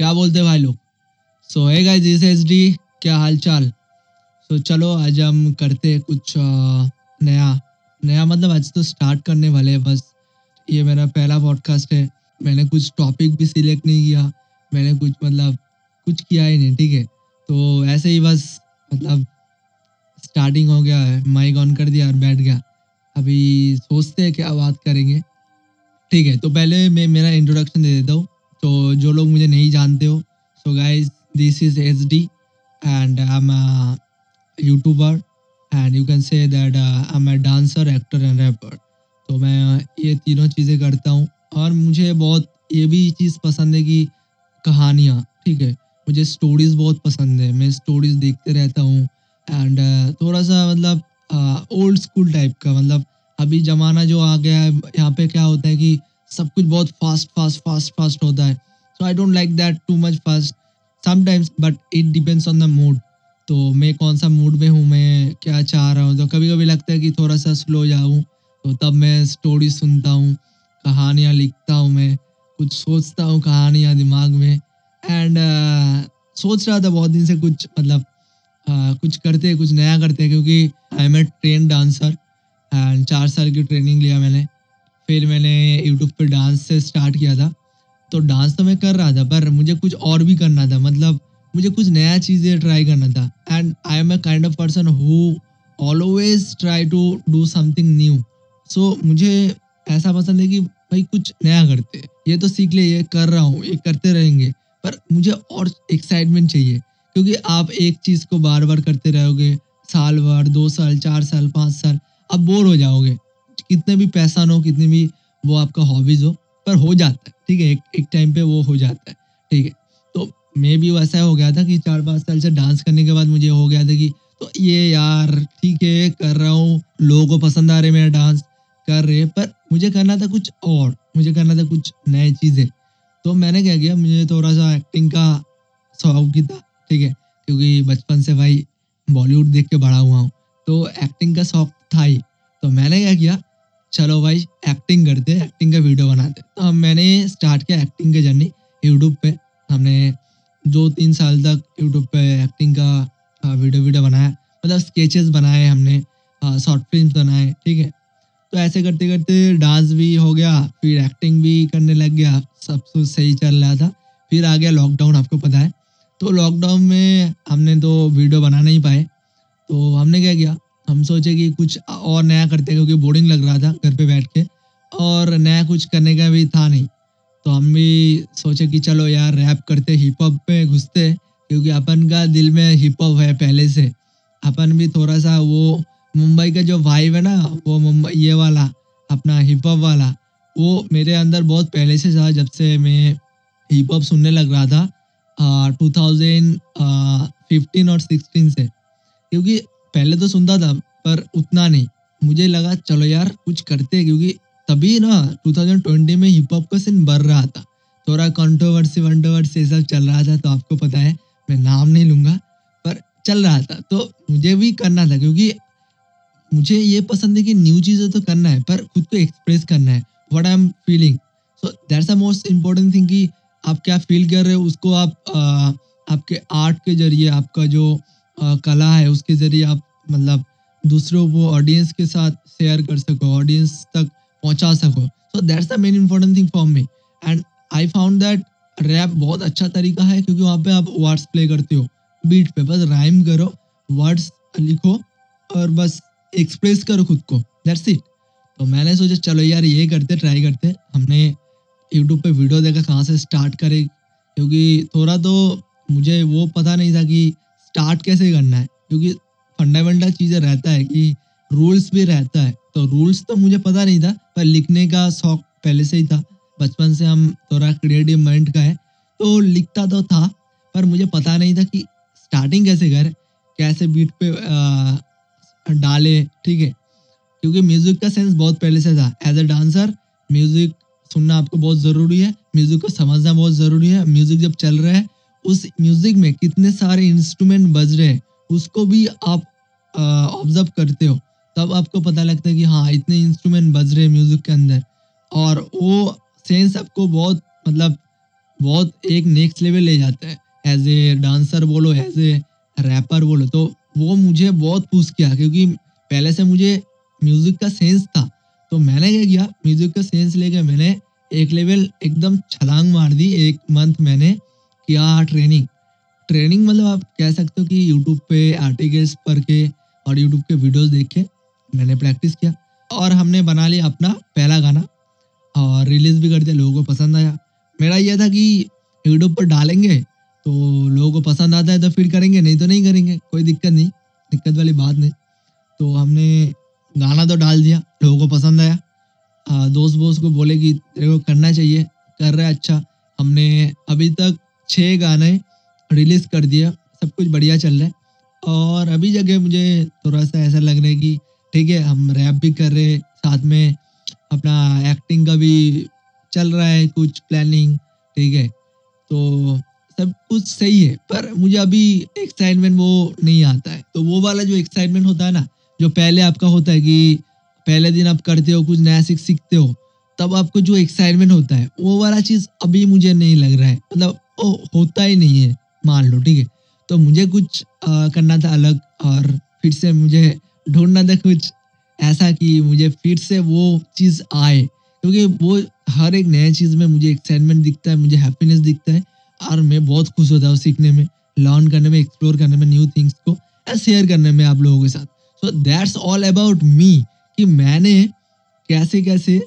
क्या बोलते हैं भाई लोग। सो है गाइस इस एसडी क्या हालचाल। सो चलो आज हम करते कुछ नया मतलब आज तो स्टार्ट करने वाले हैं बस। ये मेरा पहला पॉडकास्ट है, मैंने कुछ टॉपिक भी सिलेक्ट नहीं किया, मैंने कुछ मतलब कुछ किया ही नहीं, ठीक है। तो ऐसे ही बस मतलब स्टार्टिंग हो गया है, माइक ऑन कर दिया और बैठ गया। अभी सोचते हैं क्या बात करेंगे, ठीक है। तो पहले मैं मेरा इंट्रोडक्शन दे देता हूँ, तो जो लोग मुझे नहीं जानते हो। So guys this is SD and I am a YouTuber and you can say that I am a dancer, actor and rapper. तो मैं ये तीनों चीज़ें करता हूँ और मुझे बहुत ये भी चीज़ पसंद है कि कहानियाँ, ठीक है, मुझे स्टोरीज़ बहुत पसंद है। मैं स्टोरीज़ देखते रहता हूँ एंड थोड़ा सा मतलब ओल्ड स्कूल टाइप का, मतलब अभी ज़माना जो आ गया है यहाँ पे क्या होता है कि सब कुछ बहुत फास्ट होता है। So I don't like that too much fast sometimes, but it depends on the mood. तो मैं कौन सा मूड में हूँ, मैं क्या चाह रहा हूँ। तो कभी कभी लगता है कि थोड़ा सा स्लो जाऊँ, तो तब मैं स्टोरी सुनता हूँ, कहानियाँ लिखता हूँ, मैं कुछ सोचता हूँ कहानियाँ दिमाग में। एंड सोच रहा था बहुत दिन से कुछ मतलब कुछ करते कुछ नया करते, क्योंकि I am a train dancer and 4 साल की ट्रेनिंग लिया मैंने। फिर मैंने यूट्यूब पे डांस से स्टार्ट किया था। तो डांस तो मैं कर रहा था पर मुझे कुछ और भी करना था, मतलब मुझे कुछ नया चीज़ें ट्राई करना था। And I am a kind of person who always try to do something new. So मुझे ऐसा पसंद है कि भाई कुछ नया करते हैं, ये तो सीख ले, ये कर रहा हूँ, ये करते रहेंगे, पर मुझे और एक्साइटमेंट चाहिए। क्योंकि आप एक चीज़ को बार बार करते रहोगे साल भर, 2 साल, 4 साल, 5 साल, आप बोर हो जाओगे। कितने भी पैसा ना हो, कितने भी वो आपका हॉबीज़ हो, पर हो जाता है, ठीक है, एक टाइम पे वो हो जाता है, ठीक है। तो मैं भी वैसा हो गया था कि 4-5 साल से डांस करने के बाद मुझे हो गया था कि तो ये यार ठीक है कर रहा हूँ, लोगों को पसंद आ रहे मेरा डांस, कर रहे, पर मुझे करना था कुछ और, मुझे करना था कुछ नई चीज़ें। तो मैंने क्या किया, मुझे थोड़ा सा एक्टिंग का शौक भी था, ठीक है, क्योंकि बचपन से भाई बॉलीवुड देख के बड़ा हुआ हूँ, तो एक्टिंग का शौक था ही। तो मैंने क्या किया, चलो भाई एक्टिंग करते, एक्टिंग का वीडियो बनाते। तो हम मैंने स्टार्ट किया एक्टिंग की जर्नी यूट्यूब पे। हमने 2-3 साल तक यूट्यूब पे एक्टिंग का वीडियो बनाया, मतलब स्केचेस बनाए हमने, शॉर्ट फिल्म्स बनाए, ठीक है। तो ऐसे करते करते डांस भी हो गया, फिर एक्टिंग भी करने लग गया, सब कुछ सही चल रहा था। फिर आ गया लॉकडाउन, आपको पता है। तो लॉकडाउन में हमने तो वीडियो बना नहीं पाए। तो हमने क्या किया, हम सोचे कि कुछ और नया करते, क्योंकि बोरिंग लग रहा था घर पे बैठ के और नया कुछ करने का भी था नहीं। तो हम भी सोचे कि चलो यार रैप करते, हिप हॉप में घुसते, क्योंकि अपन का दिल में हिप हॉप है पहले से। अपन भी थोड़ा सा वो मुंबई का जो वाइब है ना, वो मुंबई ये वाला अपना हिप हॉप वाला, वो मेरे अंदर बहुत पहले से था। जब से मैं हिप हॉप सुनने लग रहा था 2015 और 2016 से, क्योंकि पहले तो सुनता था पर उतना नहीं। मुझे लगा चलो यार कुछ करते, क्योंकि तभी ना 2020 में हिप हॉप का सीन बढ़ रहा था, थोड़ा कंट्रोवर्सी सब चल रहा था। तो आपको पता है, मैं नाम नहीं लूँगा, पर चल रहा था। तो मुझे भी करना था, क्योंकि मुझे ये पसंद है कि न्यू चीज़ें तो करना है, पर खुद को एक्सप्रेस करना है, what I am feeling. So that's a most important thing कि आप क्या फील कर रहे हो, उसको आप आपके आर्ट के जरिए, आपका जो कला है उसके जरिए आप मतलब दूसरों को, ऑडियंस के साथ शेयर कर सको, ऑडियंस तक पहुंचा सको। So that's the main important thing for me. And I found that rap बहुत अच्छा तरीका है, क्योंकि वहाँ पे आप वर्ड्स प्ले करते हो बीट पे, बस राइम करो, वर्ड्स लिखो और बस एक्सप्रेस करो खुद को, दैट्स इट। तो मैंने सोचा चलो यार ये करते, ट्राई करते। हमने यूट्यूब पे वीडियो देखा कहाँ से स्टार्ट करें, क्योंकि थोड़ा तो मुझे वो पता नहीं था कि स्टार्ट कैसे करना है, क्योंकि फंडामेंटल चीज़ें रहता है कि रूल्स भी रहता है। तो रूल्स तो मुझे पता नहीं था, पर लिखने का शौक पहले से ही था, बचपन से हम थोड़ा क्रिएटिव माइंड का है, तो लिखता तो था पर मुझे पता नहीं था कि स्टार्टिंग कैसे करें, कैसे बीट पे डाले, ठीक है। क्योंकि म्यूज़िक का सेंस बहुत पहले से था। एज अ डांसर म्यूज़िक सुनना आपको बहुत ज़रूरी है, म्यूज़िक को समझना बहुत ज़रूरी है। म्यूज़िक जब चल रहा है, उस म्यूज़िक में कितने सारे इंस्ट्रूमेंट बज रहे हैं उसको भी आप ऑब्जर्व करते हो, तब आपको पता लगता है कि हाँ इतने इंस्ट्रूमेंट बज रहे हैं म्यूज़िक के अंदर। और वो सेंस आपको बहुत मतलब बहुत एक नेक्स्ट लेवल ले जाता है, एज ए डांसर बोलो, एज ए रैपर बोलो। तो वो मुझे बहुत पुश किया, क्योंकि पहले से मुझे म्यूज़िक का सेंस था। तो मैंने क्या किया, म्यूज़िक का सेंस लेके मैंने एक लेवल एकदम छलांग मार दी। एक मंथ मैंने किया ट्रेनिंग, मतलब आप कह सकते हो कि यूट्यूब पे आर्टिकल्स पढ़ के और यूट्यूब के वीडियोस देख के मैंने प्रैक्टिस किया, और हमने बना लिया अपना पहला गाना और रिलीज़ भी कर दिया। लोगों को पसंद आया। मेरा यह था कि यूट्यूब पर डालेंगे तो लोगों को पसंद आता है तो फिर करेंगे, नहीं तो नहीं करेंगे, कोई दिक्कत नहीं, दिक्कत वाली बात नहीं। तो हमने गाना तो डाल दिया, लोगों को पसंद आया। दोस्त को बोले कि तेरे को करना चाहिए, कर रहा है अच्छा। हमने अभी तक 6 गाने रिलीज़ कर दिया, सब कुछ बढ़िया चल रहा है। और अभी जगह मुझे थोड़ा सा ऐसा लग रहा है कि ठीक है, हम रैप भी कर रहे, साथ में अपना एक्टिंग का भी चल रहा है कुछ प्लानिंग, ठीक है। तो सब कुछ सही है, पर मुझे अभी एक्साइटमेंट वो नहीं आता है। तो वो वाला जो एक्साइटमेंट होता है ना, जो पहले आपका होता है कि पहले दिन आप करते हो कुछ नया सीखते हो, तब आपको जो एक्साइटमेंट होता है, वो वाला चीज़ अभी मुझे नहीं लग रहा है। मतलब वो होता ही नहीं है, मान लो, ठीक है। तो मुझे कुछ करना था अलग, और फिर से मुझे ढूंढना था कुछ ऐसा कि मुझे फिर से वो चीज़ आए, क्योंकि वो हर एक नए चीज़ में मुझे एक्साइटमेंट दिखता है, मुझे हैप्पीनेस दिखता है, और मैं बहुत खुश होता हूँ सीखने में, लर्न करने में, एक्सप्लोर करने में, न्यू थिंग्स को शेयर करने में आप लोगों के साथ। So that's all about me, कि मैंने कैसे कैसे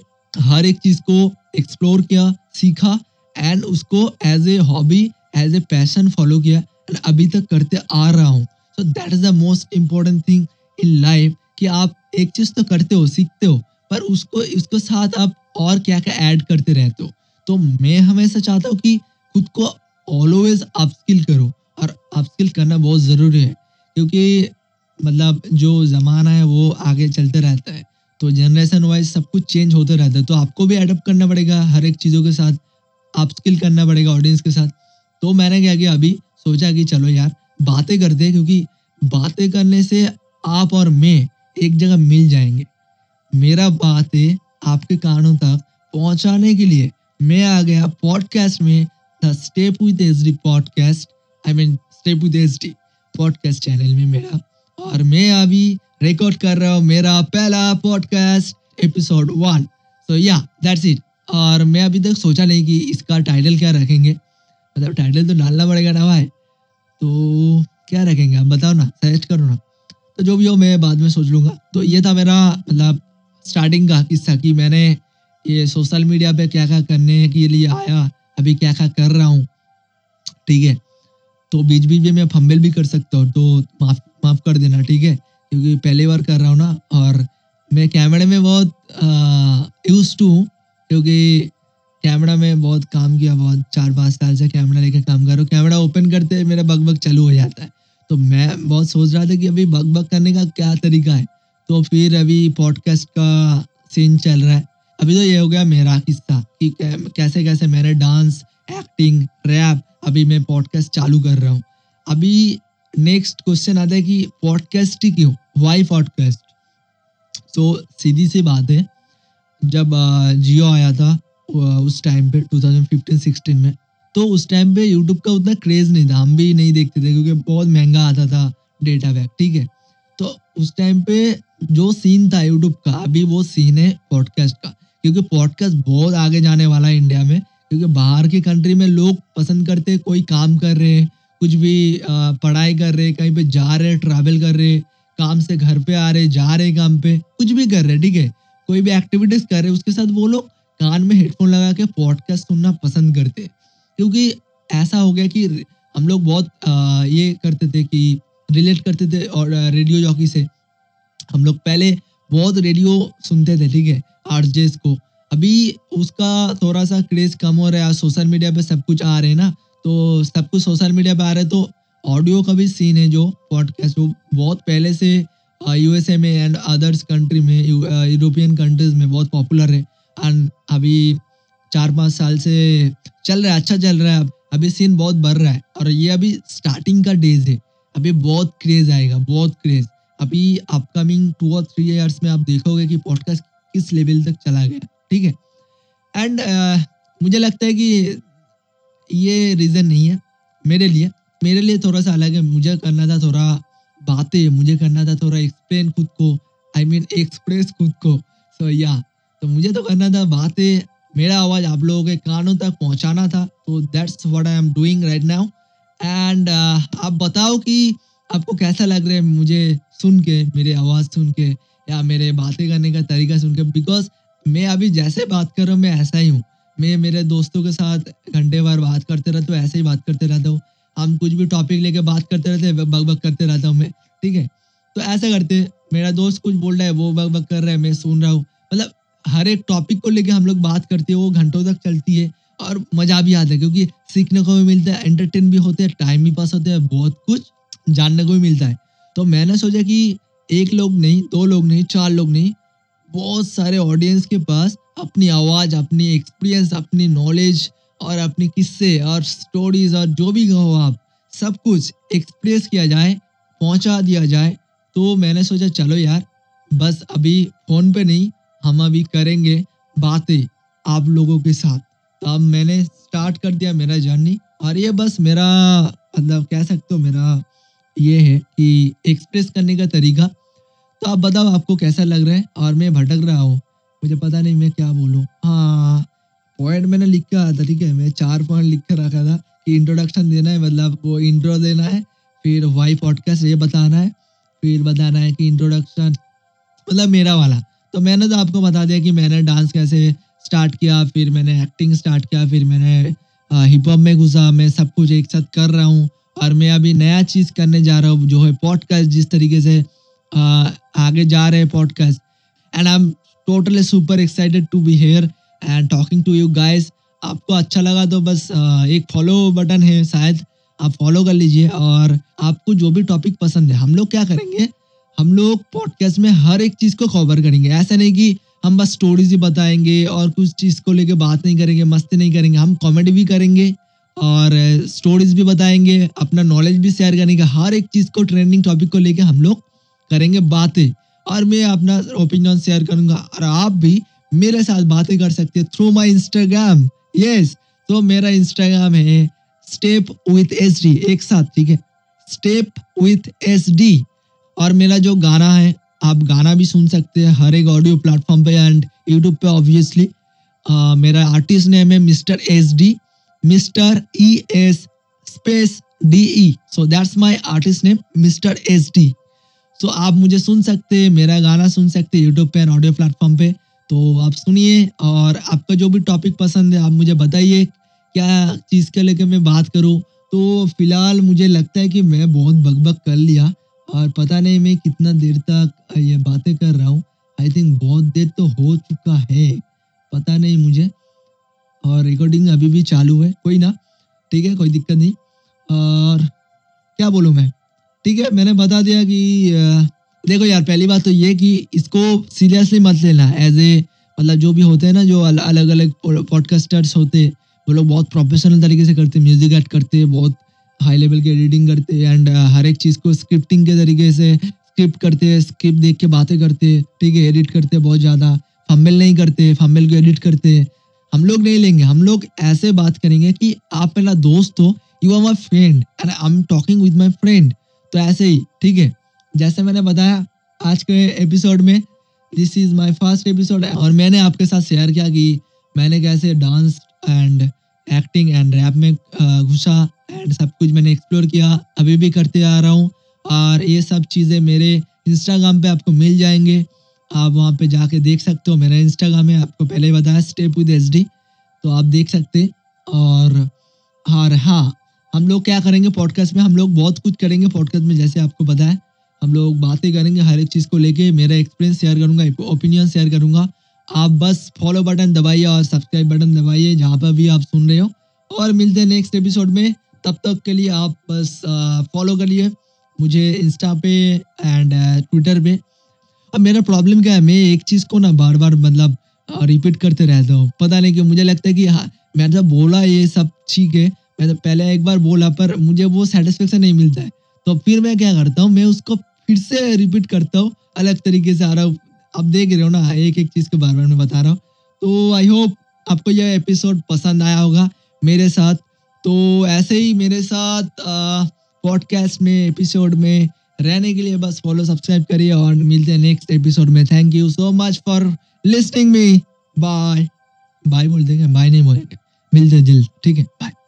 हर एक चीज़ को एक्सप्लोर किया, सीखा, एंड उसको as a hobby, as a passion follow किया, एंड अभी तक करते आ रहा हूँ। So that is the most important thing in life, कि आप एक चीज़ तो करते हो, सीखते हो, पर उसको साथ आप और क्या क्या ऐड करते रहते हो। तो मैं हमेशा चाहता हूँ कि खुद को ऑलवेज अपस्किल करो, और अपस्किल करना बहुत ज़रूरी है, क्योंकि मतलब जो ज़माना है वो आगे चलते रहता है, तो जनरेशन वाइज सब कुछ चेंज होते रहता है। तो आपको भी एडप्ट करना पड़ेगा, हर एक चीज़ों के साथ अपस्किल करना पड़ेगा, ऑडियंस के साथ। तो मैंने क्या किया, अभी सोचा कि चलो यार बातें करते हैं, क्योंकि बातें करने से आप और मैं एक जगह मिल जाएंगे। मेरा बातें आपके कानों तक पहुंचाने के लिए मैं आ गया पॉडकास्ट में, the step with SD podcast, I mean step with SD podcast channel में मेरा। और मैं अभी रिकॉर्ड कर रहा हूँ मेरा पहला पॉडकास्ट एपिसोड 1। सो या दैट्स इट। और मैं अभी तक सोचा नहीं कि इसका टाइटल क्या रखेंगे, मतलब टाइटल तो डालना पड़ेगा ना भाई। तो क्या रखेंगे आप बताओ ना, सजेस्ट करो ना। तो जो भी हो मैं बाद में सोच लूँगा। तो ये था मेरा मतलब स्टार्टिंग का किस्सा, कि मैंने ये सोशल मीडिया पे क्या क्या करने के लिए आया, अभी क्या क्या कर रहा हूँ, ठीक है। तो बीच बीच में मैं फंबल भी कर सकता हूँ, तो माफ़ कर देना, ठीक है, क्योंकि पहली बार कर रहा हूँ ना। और मैं कैमरे में बहुत यूज टू हूँ, क्योंकि कैमरा में बहुत काम किया, बहुत 4-5 साल से कैमरा लेके काम कर रहा हूँ। कैमरा ओपन करते ही मेरा बग बग चालू हो जाता है। तो मैं बहुत सोच रहा था कि अभी बग बग करने का क्या तरीका है। तो फिर अभी पॉडकास्ट का सीन चल रहा है। अभी तो ये हो गया मेरा किस्सा कि कैसे कैसे मैंने डांस, एक्टिंग, रैप, अभी मैं पॉडकास्ट चालू कर रहा हूँ। अभी नेक्स्ट क्वेश्चन आता है कि पॉडकास्ट ही क्यों, वाई पॉडकास्ट। तो सीधी सी बात है, जब जियो आया था उस टाइम पे 2015-16 में, तो उस टाइम पे यूट्यूब का उतना क्रेज़ नहीं था, हम भी नहीं देखते थे, क्योंकि बहुत महंगा आता था डेटा पैक, ठीक है। तो उस टाइम पे जो सीन था यूट्यूब का, अभी वो सीन है पॉडकास्ट का, क्योंकि पॉडकास्ट बहुत आगे जाने वाला है इंडिया में, क्योंकि बाहर की कंट्री में लोग पसंद करते हैं। कोई काम कर रहे हैं, कुछ भी पढ़ाई कर रहे, कहीं पे जा रहे, ट्रैवल कर रहे, काम से घर पे आ रहे, जा रहे काम पे, कुछ भी कर रहे, ठीक है, कोई भी एक्टिविटीज़ कर रहे, उसके साथ वो लोग कान में हेडफोन लगा के पॉडकास्ट सुनना पसंद करते हैं। क्योंकि ऐसा हो गया कि हम लोग बहुत ये करते थे कि रिलेट करते थे, और रेडियो जॉकी से हम लोग पहले बहुत रेडियो सुनते थे, ठीक है, आरजेस को। अभी उसका थोड़ा सा क्रेज़ कम हो रहा है, सोशल मीडिया पे सब कुछ आ रहे हैं ना, तो सब कुछ सोशल मीडिया पे आ रहा है। तो ऑडियो का भी सीन है, जो पॉडकास्ट वो बहुत पहले से यूएसए में एंड अदर्स कंट्री में, यूरोपियन कंट्रीज़ में बहुत पॉपुलर है, एंड अभी 4-5 साल से चल रहा है, अच्छा चल रहा है। अभी सीन बहुत बढ़ रहा है, और ये अभी स्टार्टिंग का डेज है, अभी बहुत क्रेज़ आएगा, बहुत क्रेज़। अभी अपकमिंग 2 और 3 इयर्स में आप देखोगे कि पॉडकास्ट किस लेवल तक चला गया, ठीक है। एंड मुझे लगता है कि ये रीज़न नहीं है मेरे लिए थोड़ा सा अलग है। मुझे करना था थोड़ा बातें, मुझे करना था थोड़ा एक्सप्लेन खुद को, आई मीन एक्सप्रेस खुद को। सो या तो मुझे तो करना था बातें, मेरा आवाज़ आप लोगों के कानों तक पहुंचाना था। तो that's what I am doing right now. And आप बताओ कि आपको कैसा लग रहा है मुझे सुन के, मेरी आवाज़ सुन के या मेरे बातें करने का तरीका सुन के। बिकॉज मैं अभी जैसे बात कर रहा हूँ मैं ऐसा ही हूँ। मैं मेरे दोस्तों के साथ घंटे भर बात करते रहता हूँ, ऐसे ही बात करते रहता हूँ। हम कुछ भी टॉपिक लेके बात करते रहते हैं, बकबक करते रहता हूँ मैं, ठीक है। तो ऐसा करते मेरा दोस्त कुछ बोल रहा है, वो बकबक कर रहा है, मैं सुन रहा हूँ। मतलब हर एक टॉपिक को लेके हम लोग बात करते हैं, वो घंटों तक चलती है और मज़ा भी आता है क्योंकि सीखने को भी मिलता है, एंटरटेन भी होते हैं, टाइम भी पास होता है, बहुत कुछ जानने को भी मिलता है। तो मैंने सोचा कि एक लोग नहीं, दो लोग नहीं, चार लोग नहीं, बहुत सारे ऑडियंस के पास अपनी आवाज़, अपनी एक्सपीरियंस, अपनी नॉलेज और अपने किस्से और स्टोरीज और जो भी कहो आप, सब कुछ एक्सप्रेस किया जाए, पहुंचा दिया जाए। तो मैंने सोचा चलो यार, बस अभी फ़ोन पे नहीं, हम अभी करेंगे बातें आप लोगों के साथ। तो अब मैंने स्टार्ट कर दिया मेरा जर्नी। और ये बस मेरा मतलब कह सकते हो मेरा ये है कि एक्सप्रेस करने का तरीका। तो आप बताओ आपको कैसा लग रहा है। और मैं भटक रहा हूँ, मुझे पता नहीं मैं क्या बोलूँ। हाँ, पॉइंट मैंने लिख के रखा था, ठीक है, मैं 4 पॉइंट लिख कर रखा था कि इंट्रोडक्शन देना है, मतलब वो इंट्रो देना है, फिर वाई पॉडकास्ट ये बताना है, फिर बताना है कि इंट्रोडक्शन मतलब मेरा वाला। तो मैंने तो आपको बता दिया कि मैंने डांस कैसे स्टार्ट किया, फिर मैंने एक्टिंग स्टार्ट किया, फिर मैंने हिप हॉप में घुसा, मैं सब कुछ एक साथ कर रहा हूँ। और मैं अभी नया चीज़ करने जा रहा हूँ जो है पॉडकास्ट, जिस तरीके से आगे जा रहे हैं podcast. And I am totally super excited to be here and talking to you guys. आपको अच्छा लगा तो बस एक फॉलो बटन है शायद, आप फॉलो कर लीजिए। और आपको जो भी टॉपिक पसंद है, हम लोग क्या करेंगे, हम लोग पॉडकास्ट में हर एक चीज़ को कवर करेंगे। ऐसा नहीं कि हम बस स्टोरीज ही बताएंगे और कुछ चीज़ को लेके बात नहीं करेंगे, मस्ती नहीं करेंगे। हम कॉमेडी भी करेंगे और स्टोरीज भी बताएंगे, अपना नॉलेज भी शेयर करने का, हर एक चीज़ को, ट्रेंडिंग टॉपिक को लेके हम लोग करेंगे बातें। और मैं अपना ओपिनियन शेयर करूँगा और आप भी मेरे साथ बातें कर सकते हैं थ्रू माई इंस्टाग्राम। यस, तो मेरा इंस्टाग्राम है स्टेप विथ SD, एक साथ, ठीक है, स्टेप विथ SD। और मेरा जो गाना है, आप गाना भी सुन सकते हैं हर एक ऑडियो प्लेटफॉर्म पे एंड यूट्यूब पे ऑब्वियसली। मेरा आर्टिस्ट नेम है mister SD, mister ES DE। So that's my artist name mister SD। सो आप मुझे सुन सकते हैं, मेरा गाना सुन सकते हैं यूट्यूब पे एंड ऑडियो प्लेटफॉर्म पे। तो आप सुनिए और आपका जो भी टॉपिक पसंद है आप मुझे बताइए क्या चीज़ के लेके मैं बात करूँ। तो फिलहाल मुझे लगता है कि मैं बहुत बकबक कर लिया और पता नहीं मैं कितना देर तक ये बातें कर रहा हूँ। आई थिंक बहुत देर तो हो चुका है, पता नहीं मुझे, और रिकॉर्डिंग अभी भी चालू है। कोई ना, ठीक है, कोई दिक्कत नहीं। और क्या बोलूँ मैं, ठीक है, मैंने बता दिया कि देखो यार, पहली बात तो ये कि इसको सीरियसली मत लेना एज ए, मतलब जो भी होते हैं ना, जो अलग अलग पॉडकास्टर्स होते, वो लोग बहुत प्रोफेशनल तरीके से करते, म्यूजिक ऐड करते, बहुत हाई लेवल की एडिटिंग करते एंड हर एक चीज़ को स्क्रिप्टिंग के तरीके से स्क्रिप्ट करते, स्क्रिप्ट देख के बातें करते, ठीक है, एडिट करते, बहुत ज़्यादा फम्बल नहीं करते, फम्बल को एडिट करते। हम लोग नहीं लेंगे, हम लोग ऐसे बात करेंगे कि आप मेरा दोस्त हो, you are my friend and I am talking with my friend. तो ऐसे ही, ठीक है, जैसे मैंने बताया आज के एपिसोड में, this is my first episode. और मैंने आपके साथ शेयर किया कि मैंने कैसे dance and acting and rap में घुसा एंड सब कुछ मैंने एक्सप्लोर किया, अभी भी करते आ रहा हूँ। और ये सब चीज़ें मेरे इंस्टाग्राम पे आपको मिल जाएंगे, आप वहाँ पे जाके देख सकते हो। मेरा इंस्टाग्राम है, आपको पहले ही बताया, स्टेप विद SD, तो आप देख सकते। और हाँ, हम लोग क्या करेंगे पॉडकास्ट में, हम लोग बहुत कुछ करेंगे पॉडकास्ट में। जैसे आपको पता है, हम लोग बातें करेंगे हर एक चीज़ को लेके, मेरा एक्सपीरियंस शेयर करूँगा, ओपिनियन शेयर करूँगा। आप बस फॉलो बटन दबाइए और सब्सक्राइब बटन दबाइए जहाँ पर भी आप सुन रहे हो। और मिलते हैं नेक्स्ट एपिसोड में, तब तक के लिए आप बस फॉलो करिए मुझे इंस्टा पे एंड ट्विटर पे। अब मेरा प्रॉब्लम क्या है, मैं एक चीज़ को ना बार बार मतलब रिपीट करते रहता हूँ, पता नहीं क्यों। मुझे लगता है कि हाँ, मैंने तो बोला ये सब ठीक है, मैंने तो पहले एक बार बोला, पर मुझे वो सेटिस्फेक्शन नहीं मिलता है। तो फिर मैं क्या करता हूँ, मैं उसको फिर से रिपीट करता हूँ, अलग तरीके से आ रहा हूँ। आप देख रहे हो ना, एक एक चीज़ के बारे में बता रहा हूँ। तो आई होप आपको यह एपिसोड पसंद आया होगा। मेरे साथ तो ऐसे ही मेरे साथ पॉडकास्ट में एपिसोड में रहने के लिए बस फॉलो सब्सक्राइब करिए और मिलते हैं नेक्स्ट एपिसोड में। Thank you so much for listening me. Bye bye बोल देंगे, बाय नहीं बोलेंगे, मिलते हैं जल्द, ठीक है, बाय।